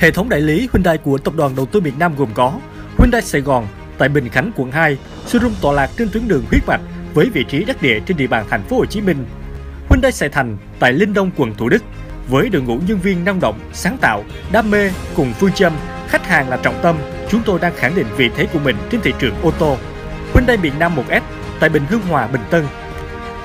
Hệ thống đại lý Hyundai của Tập đoàn Đầu tư Miền Nam gồm có Hyundai Sài Gòn tại Bình Khánh, quận 2, showroom tọa lạc trên tuyến đường huyết mạch với vị trí đắc địa trên địa bàn thành phố Hồ Chí Minh. Hyundai Sài Thành tại Linh Đông, quận Thủ Đức với đội ngũ nhân viên năng động, sáng tạo, đam mê cùng phương châm khách hàng là trọng tâm, chúng tôi đang khẳng định vị thế của mình trên thị trường ô tô. Hyundai Miền Nam 1S tại Bình Hương Hòa, Bình Tân.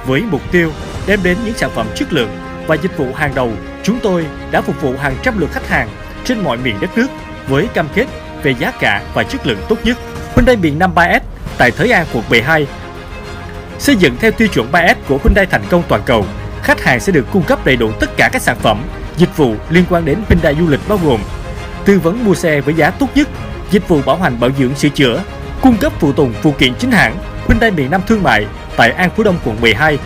Với mục tiêu đem đến những sản phẩm chất lượng và dịch vụ hàng đầu, chúng tôi đã phục vụ hàng trăm lượt khách hàng trên mọi miền đất nước với cam kết về giá cả và chất lượng tốt nhất. Hyundai Miền Nam 3S tại Thới An, quận 12. Xây dựng theo tiêu chuẩn 3S của Hyundai thành công toàn cầu, khách hàng sẽ được cung cấp đầy đủ tất cả các sản phẩm, dịch vụ liên quan đến Hyundai du lịch bao gồm tư vấn mua xe với giá tốt nhất, dịch vụ bảo hành bảo dưỡng sửa chữa, cung cấp phụ tùng phụ kiện chính hãng. Hyundai Miền Nam Thương mại tại An Phú Đông, quận 12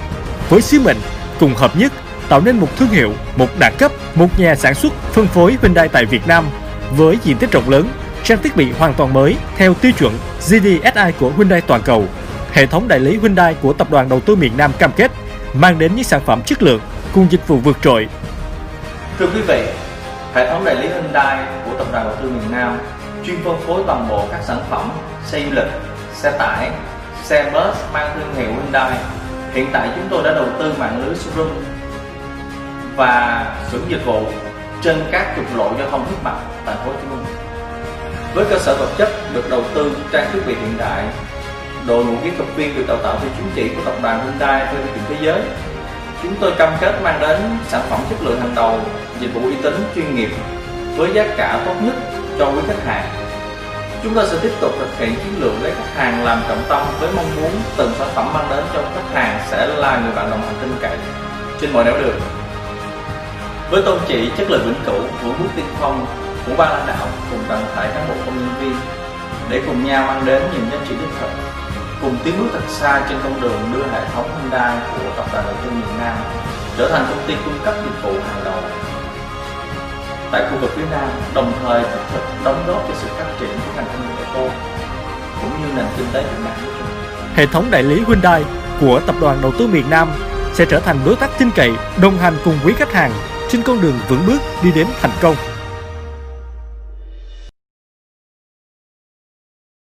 với sứ mệnh cùng hợp nhất, tạo nên một thương hiệu, một đẳng cấp, một nhà sản xuất phân phối Hyundai tại Việt Nam với diện tích rộng lớn, trang thiết bị hoàn toàn mới theo tiêu chuẩn GDSI của Hyundai toàn cầu. Hệ thống đại lý Hyundai của Tập đoàn Đầu tư Miền Nam cam kết mang đến những sản phẩm chất lượng cùng dịch vụ vượt trội. Thưa quý vị, hệ thống đại lý Hyundai của Tập đoàn Đầu tư Miền Nam chuyên phân phối toàn bộ các sản phẩm xe du lịch, xe tải, xe bus mang thương hiệu Hyundai. Hiện tại chúng tôi đã đầu tư mạng lưới showroom và xưởng dịch vụ trên các trục lộ giao thông huyết mạch thành phố Hồ Chí Minh. Với cơ sở vật chất được đầu tư trang thiết bị hiện đại, đội ngũ kỹ thuật viên được đào tạo theo chứng chỉ của tập đoàn Hyundai trên thị trường thế giới, chúng tôi cam kết mang đến sản phẩm chất lượng hàng đầu, dịch vụ uy tín chuyên nghiệp với giá cả tốt nhất cho quý khách hàng. Chúng tôi sẽ tiếp tục thực hiện chiến lược lấy khách hàng làm trọng tâm với mong muốn từng sản phẩm mang đến cho khách hàng sẽ là người bạn đồng hành tin cậy trên mọi nẻo đường. Với tôn chỉ chất lượng vĩnh cửu của bước tiên phong của ban lãnh đạo cùng toàn thể cán bộ công nhân viên để cùng nhau mang đến những giá trị đích thực, cùng tiến bước thật xa trên con đường đưa hệ thống Hyundai của Tập đoàn Đầu tư Miền Nam trở thành công ty cung cấp dịch vụ hàng đầu tại khu vực phía Nam, đồng thời tích cực đóng góp cho sự phát triển của ngành công nghiệp ô tô cũng như nền kinh tế Việt Nam. Hệ thống đại lý Hyundai của Tập đoàn Đầu tư Miền Nam sẽ trở thành đối tác tin cậy, đồng hành cùng quý khách hàng trên con đường vững bước đi đến thành công.